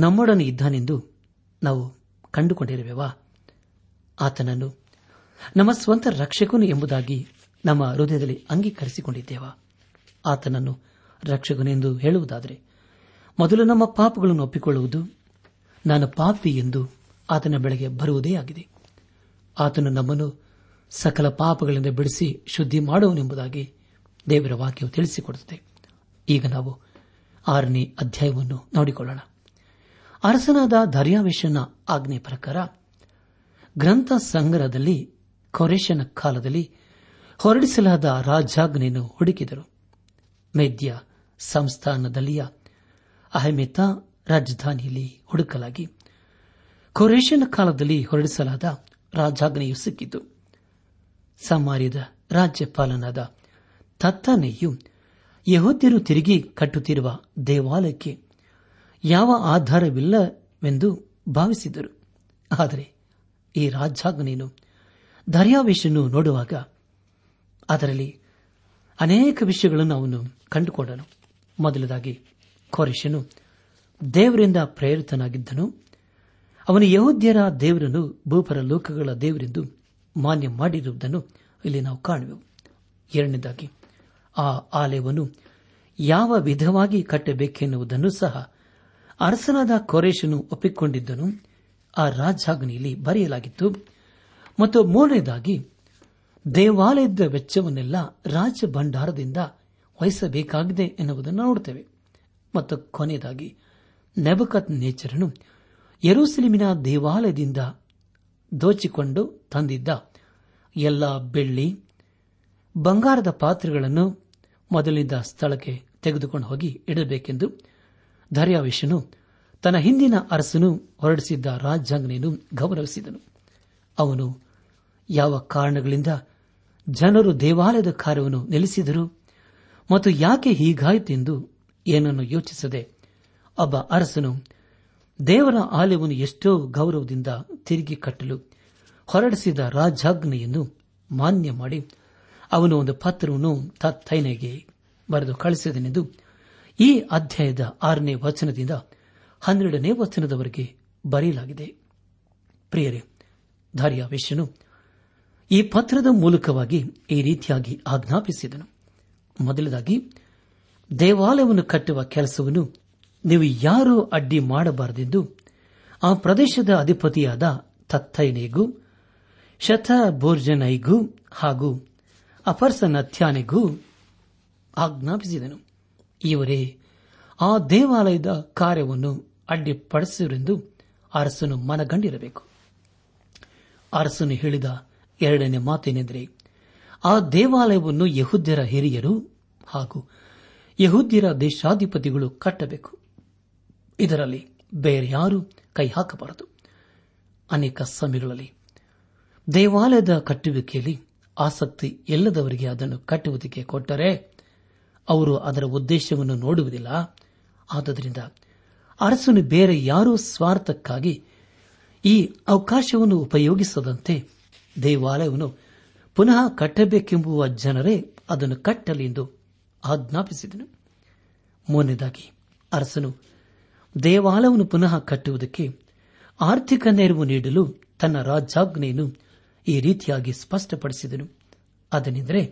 ನಮ್ಮೊಡನೆ ಇದ್ದಾನೆಂದು ನಾವು ಕಂಡುಕೊಂಡಿರುವೆವಾ? ಆತನನ್ನು ನಮ್ಮ ಸ್ವಂತ ರಕ್ಷಕನು ಎಂಬುದಾಗಿ ನಮ್ಮ ಹೃದಯದಲ್ಲಿ ಅಂಗೀಕರಿಸಿಕೊಂಡಿದ್ದೇವಾ? ಆತನನ್ನು ರಕ್ಷಕನೆಂದು ಹೇಳುವುದಾದರೆ ಮೊದಲು ನಮ್ಮ ಪಾಪಗಳನ್ನು ಒಪ್ಪಿಕೊಳ್ಳುವುದು, ನಾನು ಪಾಪಿ ಎಂದು ಆತನ ಬೆಳಗ್ಗೆ ಬರುವುದೇ ಆಗಿದೆ. ಆತನು ನಮ್ಮನ್ನು ಸಕಲ ಪಾಪಗಳಿಂದ ಬಿಡಿಸಿ ಶುದ್ಧಿ ಮಾಡುವನೆಂಬುದಾಗಿ ದೇವರ ವಾಕ್ಯವು ತಿಳಿಸಿಕೊಡುತ್ತದೆ. ಈಗ ನಾವು 6ನೇ ಅಧ್ಯಾಯವನ್ನು ನೋಡಿಕೊಳ್ಳೋಣ. ಅರಸನಾದ ದಾರ್ಯಾವೇಶನ ಆಜ್ಞೆ ಪ್ರಕಾರ ಗ್ರಂಥ ಸಂಗ್ರಹದಲ್ಲಿ ಕೊರೇಷನ ಕಾಲದಲ್ಲಿ ಹೊರಡಿಸಲಾದ ರಾಜಾಜ್ಞೆಯನ್ನು ಹುಡುಕಿದರು. ಮೇದ್ಯ ಸಂಸ್ಥಾನದಲ್ಲಿಯ ಅಹಮೆತ ರಾಜಧಾನಿಯಲ್ಲಿ ಹುಡುಕಲಾಗಿ ಕೊರೇಷನ ಕಾಲದಲ್ಲಿ ಹೊರಡಿಸಲಾದ ರಾಜಾಜ್ಞೆಯು ಸಿಕ್ಕಿತು. ಸಮಾರ್ಯದ ರಾಜ್ಯಪಾಲನಾದ ತತ್ತನೆಯು ಯಹೂದ್ಯರು ತಿರುಗಿ ಕಟ್ಟುತ್ತಿರುವ ದೇವಾಲಯಕ್ಕೆ ಯಾವ ಆಧಾರವಿಲ್ಲವೆಂದು ಭಾವಿಸಿದರು. ಆದರೆ ಈ ರಾಜಾಜ್ಞೆಯನ್ನು ದಾರ್ಯಾವೇಶನು ನೋಡುವಾಗ ಅದರಲ್ಲಿ ಅನೇಕ ವಿಷಯಗಳನ್ನು ಅವನು ಕಂಡುಕೊಂಡನು. ಮೊದಲದಾಗಿ, ಕೊರೇಷನು ದೇವರಿಂದ ಪ್ರೇರಿತನಾಗಿದ್ದನು. ಅವನು ಯಹೂದ್ಯರ ದೇವರನ್ನು ಭೂಪರ ಲೋಕಗಳ ದೇವರೆಂದು ಮಾನ್ಯ ಮಾಡಿರುವುದನ್ನು ಇಲ್ಲಿ ನಾವು ಕಾಣುವೆವು. ಎರಡನೇದಾಗಿ ಆ ಆಲಯವನ್ನು ಯಾವ ವಿಧವಾಗಿ ಕಟ್ಟಬೇಕೆನ್ನುವುದನ್ನು ಸಹ ಅರಸನಾದ ಕೋರೆಷನು ಒಪ್ಪಿಕೊಂಡಿದ್ದನು. ಆ ರಾಜಾಜ್ಞೆಯಲ್ಲಿ ಬರೆಯಲಾಗಿತ್ತು. ಮತ್ತು ಮೂರನೇದಾಗಿ ದೇವಾಲಯದ ವೆಚ್ಚವನ್ನೆಲ್ಲ ರಾಜಭಂಡಾರದಿಂದ ವಹಿಸಬೇಕಾಗಿದೆ ಎನ್ನುವುದನ್ನು ನೋಡುತ್ತೇವೆ. ಮತ್ತು ಕೊನೆಯದಾಗಿ ನೆಬೂಕದ್ನೆಚ್ಚರನು ಯೆರೂಸಲೇಮಿನ ದೇವಾಲಯದಿಂದ ದೋಚಿಕೊಂಡು ತಂದಿದ್ದ ಎಲ್ಲ ಬೆಳ್ಳಿ ಬಂಗಾರದ ಪಾತ್ರೆಗಳನ್ನು ಮೊದಲಿದ್ದ ಸ್ಥಳಕ್ಕೆ ತೆಗೆದುಕೊಂಡು ಹೋಗಿ ಇಡಬೇಕೆಂದು ದಾರ್ಯಾವೆಷನು ತನ್ನ ಹಿಂದಿನ ಅರಸನು ಹೊರಡಿಸಿದ್ದ ರಾಜಾಜ್ಞೆಯನ್ನು ಗೌರವಿಸಿದನು. ಅವನು ಯಾವ ಕಾರಣಗಳಿಂದ ಜನರು ದೇವಾಲಯದ ಕಾರ್ಯವನ್ನು ನಿಲ್ಲಿಸಿದರು ಮತ್ತು ಯಾಕೆ ಹೀಗಾಯಿತೆಂದು ಏನನ್ನು ಯೋಚಿಸದೆ ಒಬ್ಬ ಅರಸನು ದೇವರ ಆಲಯವನ್ನು ಎಷ್ಟೋ ಗೌರವದಿಂದ ತಿರುಗಿ ಕಟ್ಟಲು ಹೊರಡಿಸಿದ ರಾಜಾಜ್ಞೆಯನ್ನು ಮಾನ್ಯ ಮಾಡಿ ಅವನು ಒಂದು ಪತ್ರವನ್ನು ತತ್ತೈನೆಗೆ ಬರೆದು ಕಳಿಸಿದನೆಂದು ಈ ಅಧ್ಯಾಯದ 6ನೇ ವಚನದಿಂದ 12ನೇ ವಚನದವರೆಗೆ ಬರೆಯಲಾಗಿದೆ. ಪ್ರಿಯರೇ, ದಾರ್ಯಾವೆಷನು ಈ ಪತ್ರದ ಮೂಲಕವಾಗಿ ಈ ರೀತಿಯಾಗಿ ಆಜ್ಞಾಪಿಸಿದನು. ಮೊದಲದಾಗಿ ದೇವಾಲಯವನ್ನು ಕಟ್ಟುವ ಕೆಲಸವನ್ನು ನೀವು ಯಾರೂ ಅಡ್ಡಿ ಮಾಡಬಾರದೆಂದು ಆ ಪ್ರದೇಶದ ಅಧಿಪತಿಯಾದ ತತ್ತೈನೆಗೂ ಶತಬೋರ್ಜನೈಗೂ ಹಾಗೂ ಅಪರ್ಸನಥ್ಯಾನೆಗೂ ಆಜ್ಞಾಪಿಸಿದನು. ಇವರೇ ಆ ದೇವಾಲಯದ ಕಾರ್ಯವನ್ನು ಅಡ್ಡಿಪಡಿಸಿದರೆಂದು ಅರಸನು ಮನಗಂಡಿರಬೇಕು. ಅರಸನು ಹೇಳಿದ ಎರಡನೇ ಮಾತೇನೆಂದರೆ, ಆ ದೇವಾಲಯವನ್ನು ಯೆಹೂದ್ಯರ ಹಿರಿಯರು ಹಾಗೂ ಯೆಹೂದ್ಯರ ದೇಶಾಧಿಪತಿಗಳು ಕಟ್ಟಬೇಕು. ಇದರಲ್ಲಿ ಬೇರ್ಯಾರೂ ಕೈ ಹಾಕಬಾರದು. ಅನೇಕ ಸಮಯಗಳಲ್ಲಿ ದೇವಾಲಯದ ಕಟ್ಟುವಿಕೆಯಲ್ಲಿ ಆಸಕ್ತಿ ಇಲ್ಲದವರಿಗೆ ಅದನ್ನು ಕಟ್ಟುವುದಕ್ಕೆ ಕೊಟ್ಟರೆ ಅವರು ಅದರ ಉದ್ದೇಶವನ್ನು ನೋಡುವುದಿಲ್ಲ. ಆದ್ದರಿಂದ ಅರಸನು ಬೇರೆ ಯಾರೂ ಸ್ವಾರ್ಥಕ್ಕಾಗಿ ಈ ಅವಕಾಶವನ್ನು ಉಪಯೋಗಿಸದಂತೆ ದೇವಾಲಯವನ್ನು ಪುನಃ ಕಟ್ಟಬೇಕೆಂಬುವ ಜನರೇ ಅದನ್ನು ಕಟ್ಟಲಿ ಎಂದು ಆಜ್ಞಾಪಿಸಿದನು. ಮೂರನೇದಾಗಿ ಅರಸನು ದೇವಾಲಯವನ್ನು ಪುನಃ ಕಟ್ಟುವುದಕ್ಕೆ ಆರ್ಥಿಕ ನೆರವು ನೀಡಲು ತನ್ನ ರಾಜಾಜ್ಞೆಯನ್ನು ಈ ರೀತಿಯಾಗಿ ಸ್ಪಷ್ಟಪಡಿಸಿದನು. ಅದನೆಂದರೆ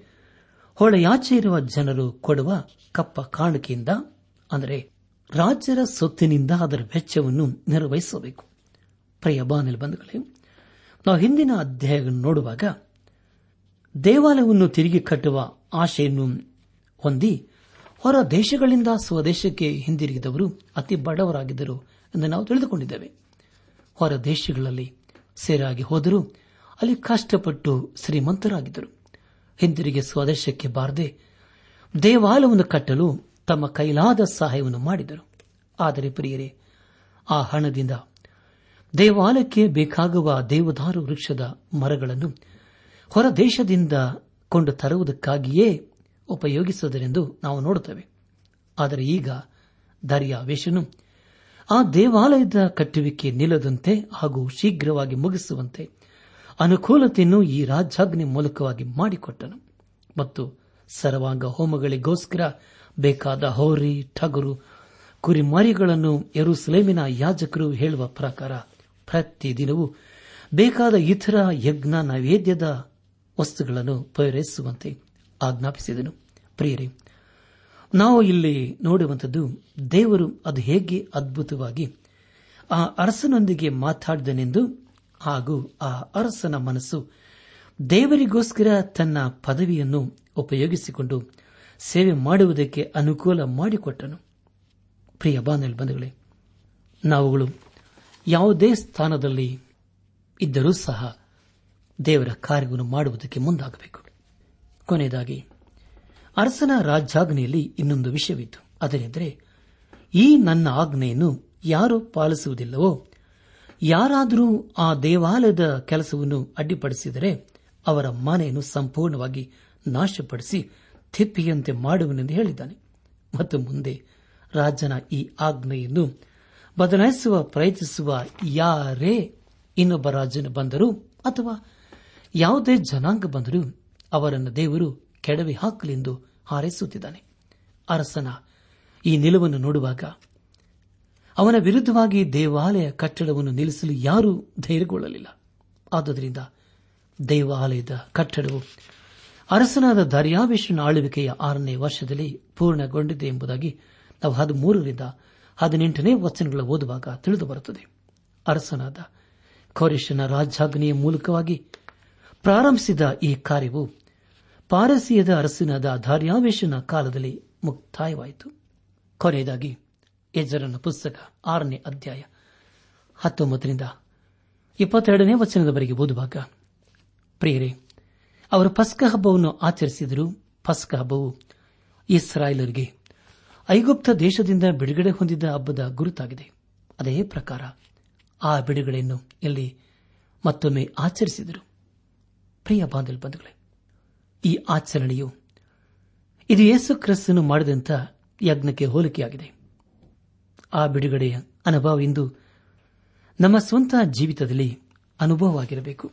ಹೊಳೆಯಾಚೆ ಇರುವ ಜನರು ಕೊಡುವ ಕಪ್ಪ ಕಾಣಿಕೆಯಿಂದ, ಅಂದರೆ ರಾಜ್ಯರ ಸೊತ್ತಿನಿಂದ ಅದರ ವೆಚ್ಚವನ್ನು ನಿರ್ವಹಿಸಬೇಕು. ಪ್ರಿಯ ಬಾಂಧವರೇ, ನಾವು ಹಿಂದಿನ ಅಧ್ಯಾಯವನ್ನು ನೋಡುವಾಗ ದೇವಾಲಯವನ್ನು ತಿರುಗಿ ಕಟ್ಟುವ ಆಶೆಯನ್ನು ಹೊಂದಿ ಹೊರ ದೇಶಗಳಿಂದ ಸ್ವದೇಶಕ್ಕೆ ಹಿಂದಿರುಗಿದವರು ಅತಿ ಬಡವರಾಗಿದ್ದರು ಎಂದು ನಾವು ತಿಳಿದುಕೊಂಡಿದ್ದೇವೆ. ಹೊರ ದೇಶಗಳಲ್ಲಿ ಸೇರಾಗಿ ಹೋದರೂ ಅಲ್ಲಿ ಕಷ್ಟಪಟ್ಟು ಶ್ರೀಮಂತರಾಗಿದ್ದರು. ಹಿಂದಿರುಗಿ ಸ್ವದೇಶಕ್ಕೆ ಬಾರದೆ ದೇವಾಲಯವನ್ನು ಕಟ್ಟಲು ತಮ್ಮ ಕೈಲಾದ ಸಹಾಯವನ್ನು ಮಾಡಿದರು. ಆದರೆ ಪ್ರಿಯರೇ, ಆ ಹಣದಿಂದ ದೇವಾಲಯಕ್ಕೆ ಬೇಕಾಗುವ ದೇವದಾರು ವೃಕ್ಷದ ಮರಗಳನ್ನು ಹೊರ ದೇಶದಿಂದ ಕೊಂಡು ತರುವುದಕ್ಕಾಗಿಯೇ ಉಪಯೋಗಿಸುವುದರೆಂದು ನಾವು ನೋಡುತ್ತೇವೆ. ಆದರೆ ಈಗ ದಾರ್ಯಾವೆಷನು ಆ ದೇವಾಲಯದ ಕಟ್ಟುವಿಕೆ ನಿಲ್ಲದಂತೆ ಹಾಗೂ ಶೀಘ್ರವಾಗಿ ಮುಗಿಸುವಂತೆ ಅನುಕೂಲತೆಯನ್ನು ಈ ರಾಜಾಜ್ಞೆ ಮೂಲಕವಾಗಿ ಮಾಡಿಕೊಟ್ಟನು. ಮತ್ತು ಸರ್ವಾಂಗ ಹೋಮಗಳಿಗೋಸ್ಕರ ಬೇಕಾದ ಹೋರಿ, ಟಗರು, ಕುರಿಮರಿಗಳನ್ನು ಯೆರೂಸಲೇಮಿನ ಯಾಜಕರು ಹೇಳುವ ಪ್ರಕಾರ ಪ್ರತಿದಿನವೂ ಬೇಕಾದ ಇತರ ಯಜ್ಞ ನೈವೇದ್ಯದ ವಸ್ತುಗಳನ್ನು ಪೂರೈಸುವಂತೆ ಆಜ್ಞಾಪಿಸಿದನು. ಪ್ರಿಯರೇ, ನಾವು ಇಲ್ಲಿ ನೋಡುವಂಥದ್ದು ದೇವರು ಅದು ಹೇಗೆ ಅದ್ಭುತವಾಗಿ ಆ ಅರಸನೊಂದಿಗೆ ಮಾತಾಡಿದನೆಂದು ಹಾಗೂ ಆ ಅರಸನ ಮನಸ್ಸು ದೇವರಿಗೋಸ್ಕರ ತನ್ನ ಪದವಿಯನ್ನು ಉಪಯೋಗಿಸಿಕೊಂಡು ಸೇವೆ ಮಾಡುವುದಕ್ಕೆ ಅನುಕೂಲ ಮಾಡಿಕೊಟ್ಟನು. ಪ್ರಿಯ ಬಾಂಧವರೇ, ನಾವುಗಳು ಯಾವುದೇ ಸ್ಥಾನದಲ್ಲಿ ಇದ್ದರೂ ಸಹ ದೇವರ ಕಾರ್ಯವನ್ನು ಮಾಡುವುದಕ್ಕೆ ಮುಂದಾಗಬೇಕು. ಕೊನೆಯದಾಗಿ ಅರಸನ ರಾಜಾಜ್ಞೆಯಲ್ಲಿ ಇನ್ನೊಂದು ವಿಷಯವಿತ್ತು. ಅದನೆಂದರೆ, ಈ ನನ್ನ ಆಜ್ಞೆಯನ್ನು ಯಾರು ಪಾಲಿಸುವುದಿಲ್ಲವೋ, ಯಾರಾದರೂ ಆ ದೇವಾಲಯದ ಕೆಲಸವನ್ನು ಅಡ್ಡಿಪಡಿಸಿದರೆ ಅವರ ಮನೆಯನ್ನು ಸಂಪೂರ್ಣವಾಗಿ ನಾಶಪಡಿಸಿ ತಿಪ್ಪಿಯಂತೆ ಮಾಡುವನೆಂದು ಹೇಳಿದ್ದಾನೆ. ಮತ್ತು ಮುಂದೆ ರಾಜನ ಈ ಆಜ್ಞೆಯನ್ನು ಬದಲಾಯಿಸುವ ಪ್ರಯತ್ನಿಸುವ ಯಾರೇ ಇನ್ನೊಬ್ಬ ರಾಜನ ಬಂದರೂ ಅಥವಾ ಯಾವುದೇ ಜನಾಂಗ ಬಂದರೂ ಅವರನ್ನು ದೇವರು ಕೆಡವಿ ಹಾಕಲೆಂದು ಹಾರೈಸುತ್ತಿದ್ದಾನೆ. ಅರಸನ ಈ ನಿಲುವನ್ನು ನೋಡುವಾಗ ಅವನ ವಿರುದ್ಧವಾಗಿ ದೇವಾಲಯ ಕಟ್ಟಡವನ್ನು ನಿಲ್ಲಿಸಲು ಯಾರೂ ಧೈರ್ಯಗೊಳ್ಳಲಿಲ್ಲ. ಆದ್ದರಿಂದ ದೇವಾಲಯದ ಕಟ್ಟಡವು ಅರಸನಾದ ದಾರ್ಯಾವೆಷನ ಆಳ್ವಿಕೆಯ 6ನೇ ವರ್ಷದಲ್ಲಿ ಪೂರ್ಣಗೊಂಡಿದೆ ಎಂಬುದಾಗಿ ನಾವು 13ರಿಂದ 18ನೇ ವಚನಗಳ ಓದುವಾಗ ತಿಳಿದುಬರುತ್ತದೆ. ಅರಸನಾದ ಕೋರೆಷನ ರಾಜಾಜ್ಞೆಯ ಮೂಲಕವಾಗಿ ಪ್ರಾರಂಭಿಸಿದ ಈ ಕಾರ್ಯವು ಪಾರಸಿಯದ ಅರಸನಾದ ದಾರ್ಯಾವೆಷನ ಕಾಲದಲ್ಲಿ ಮುಕ್ತಾಯವಾಯಿತು. ಕೊನೆಯದಾಗಿ ಎಜ್ರನ ಪುಸ್ತಕ 6ನೇ ಅಧ್ಯಾಯ 19ರಿಂದ 22ನೇ ವಚನದವರೆಗೆ ಓದುವಾಗ, ಪ್ರಿಯರೇ, ಅವರು ಪಸ್ಕ ಹಬ್ಬವನ್ನು ಆಚರಿಸಿದರು. ಪಸ್ಕ ಹಬ್ಬವು ಇಸ್ರಾಯೇಲರಿಗೆ ಐಗುಪ್ತ ದೇಶದಿಂದ ಬಿಡುಗಡೆ ಹೊಂದಿದ ಹಬ್ಬದ ಗುರುತಾಗಿದೆ. ಅದೇ ಪ್ರಕಾರ ಆ ಬಿಡುಗಡೆಯನ್ನು ಇಲ್ಲಿ ಮತ್ತೊಮ್ಮೆ ಆಚರಿಸಿದರು. ಪ್ರಿಯ ಬಾಂಧವರೇ, ಈ ಆಚರಣೆಯು ಇದು ಯೇಸು ಕ್ರಿಸ್ತನು ಮಾಡಿದಂಥ ಯಜ್ಞಕ್ಕೆ ಹೋಲಿಕೆಯಾಗಿದೆ. ಆ ಬಿಡುಗಡೆಯ ಅನುಭವ ಇಂದು ನಮ್ಮ ಸ್ವಂತ ಜೀವಿತದಲ್ಲಿ ಅನುಭವವಾಗಿರಬೇಕು.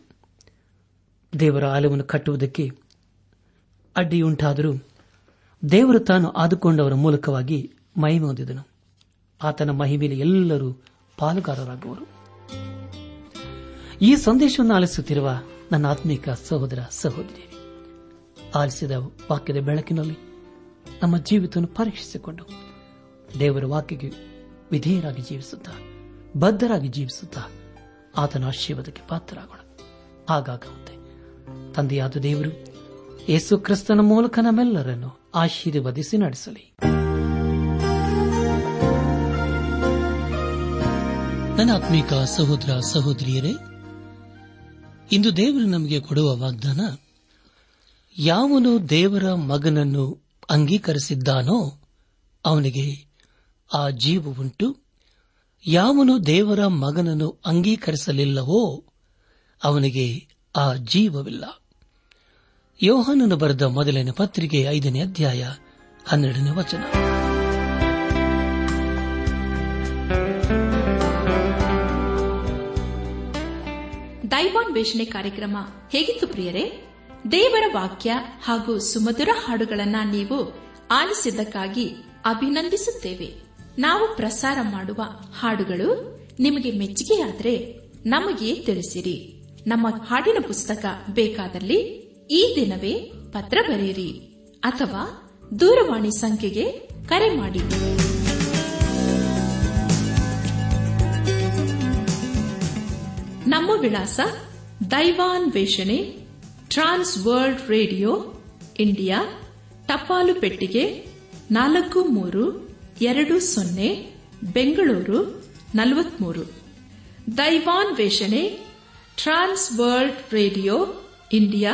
ದೇವರ ಆಲಯವನ್ನು ಕಟ್ಟುವುದಕ್ಕೆ ಅಡ್ಡಿಯುಂಟಾದರೂ ದೇವರು ತಾನು ಆದುಕೊಂಡವರ ಮೂಲಕವಾಗಿ ಮಹಿಮೆ ಹೊಂದಿದನು. ಆತನ ಮಹಿಮೆಯಲ್ಲಿ ಎಲ್ಲರೂ ಪಾಲುಗಾರರಾಗುವರು. ಈ ಸಂದೇಶವನ್ನು ಆಲಿಸುತ್ತಿರುವ ನನ್ನ ಆತ್ಮೀಕ ಸಹೋದರ ಸಹೋದರಿ, ಆಲಿಸಿದ ವಾಕ್ಯದ ಬೆಳಕಿನಲ್ಲಿ ನಮ್ಮ ಜೀವಿತವನ್ನು ಪರೀಕ್ಷಿಸಿಕೊಂಡು ದೇವರ ವಾಕ್ಯಕ್ಕೆ ವಿಧೇಯರಾಗಿ ಜೀವಿಸುತ್ತಾ, ಬದ್ಧರಾಗಿ ಜೀವಿಸುತ್ತಾ ಆತನ ಆಶೀರ್ವಾದಕ್ಕೆ ಪಾತ್ರರಾಗೋಣ. ಆಗಾಗುತ್ತೆ ತಂದೆಯಾದ ದೇವರು ಯೇಸು ಕ್ರಿಸ್ತನ ಮೂಲಕ ನಮ್ಮೆಲ್ಲರನ್ನು ಆಶೀರ್ವದಿಸಿ ನಡೆಸಲಿ. ನನ್ನ ಆತ್ಮೀಕ ಸಹೋದರ ಸಹೋದರಿಯರೇ, ಇಂದು ದೇವರು ನಮಗೆ ಕೊಡುವ ವಾಗ್ದಾನ, ಯಾವನು ದೇವರ ಮಗನನ್ನು ಅಂಗೀಕರಿಸಿದ್ದಾನೋ ಅವನಿಗೆ ಆ ಜೀವವುಂಟು, ಯಾವನು ದೇವರ ಮಗನನ್ನು ಅಂಗೀಕರಿಸಲಿಲ್ಲವೋ ಅವನಿಗೆ ಆ ಜೀವವಿಲ್ಲ. ಯೋಹಾನನು ಬರೆದ ಮೊದಲನೇ ಪತ್ರಿಕೆ 5ನೇ ಅಧ್ಯಾಯ 12ನೇ ವಚನ. ದೈವಾನ್ವೇಷಣೆ ಕಾರ್ಯಕ್ರಮ ಹೇಗಿತ್ತು ಪ್ರಿಯರೇ? ದೇವರ ವಾಕ್ಯ ಹಾಗೂ ಸುಮಧುರ ಹಾಡುಗಳನ್ನು ನೀವು ಆಲಿಸಿದ್ದಕ್ಕಾಗಿ ಅಭಿನಂದಿಸುತ್ತೇವೆ. ನಾವು ಪ್ರಸಾರ ಮಾಡುವ ಹಾಡುಗಳು ನಿಮಗೆ ಮೆಚ್ಚುಗೆಯಾದರೆ ನಮಗೆ ತಿಳಿಸಿರಿ. ನಮ್ಮ ಹಾಡಿನ ಪುಸ್ತಕ ಬೇಕಾದಲ್ಲಿ ಈ ದಿನವೇ ಪತ್ರ ಬರೆಯಿರಿ ಅಥವಾ ದೂರವಾಣಿ ಸಂಖ್ಯೆಗೆ ಕರೆ ಮಾಡಿ. ನಮ್ಮ ವಿಳಾಸ ದೈವಾನ್ ವೇಷಣೆ, ಟ್ರಾನ್ಸ್ ವರ್ಲ್ಡ್ ರೇಡಿಯೋ ಇಂಡಿಯಾ, ಟಪಾಲು ಪೆಟ್ಟಿಗೆ 4320, ಬೆಂಗಳೂರು 43. ದೈವಾನ್ ವೇಷಣೆ, ಟ್ರಾನ್ಸ್ ವರ್ಲ್ಡ್ ರೇಡಿಯೋ ಇಂಡಿಯಾ,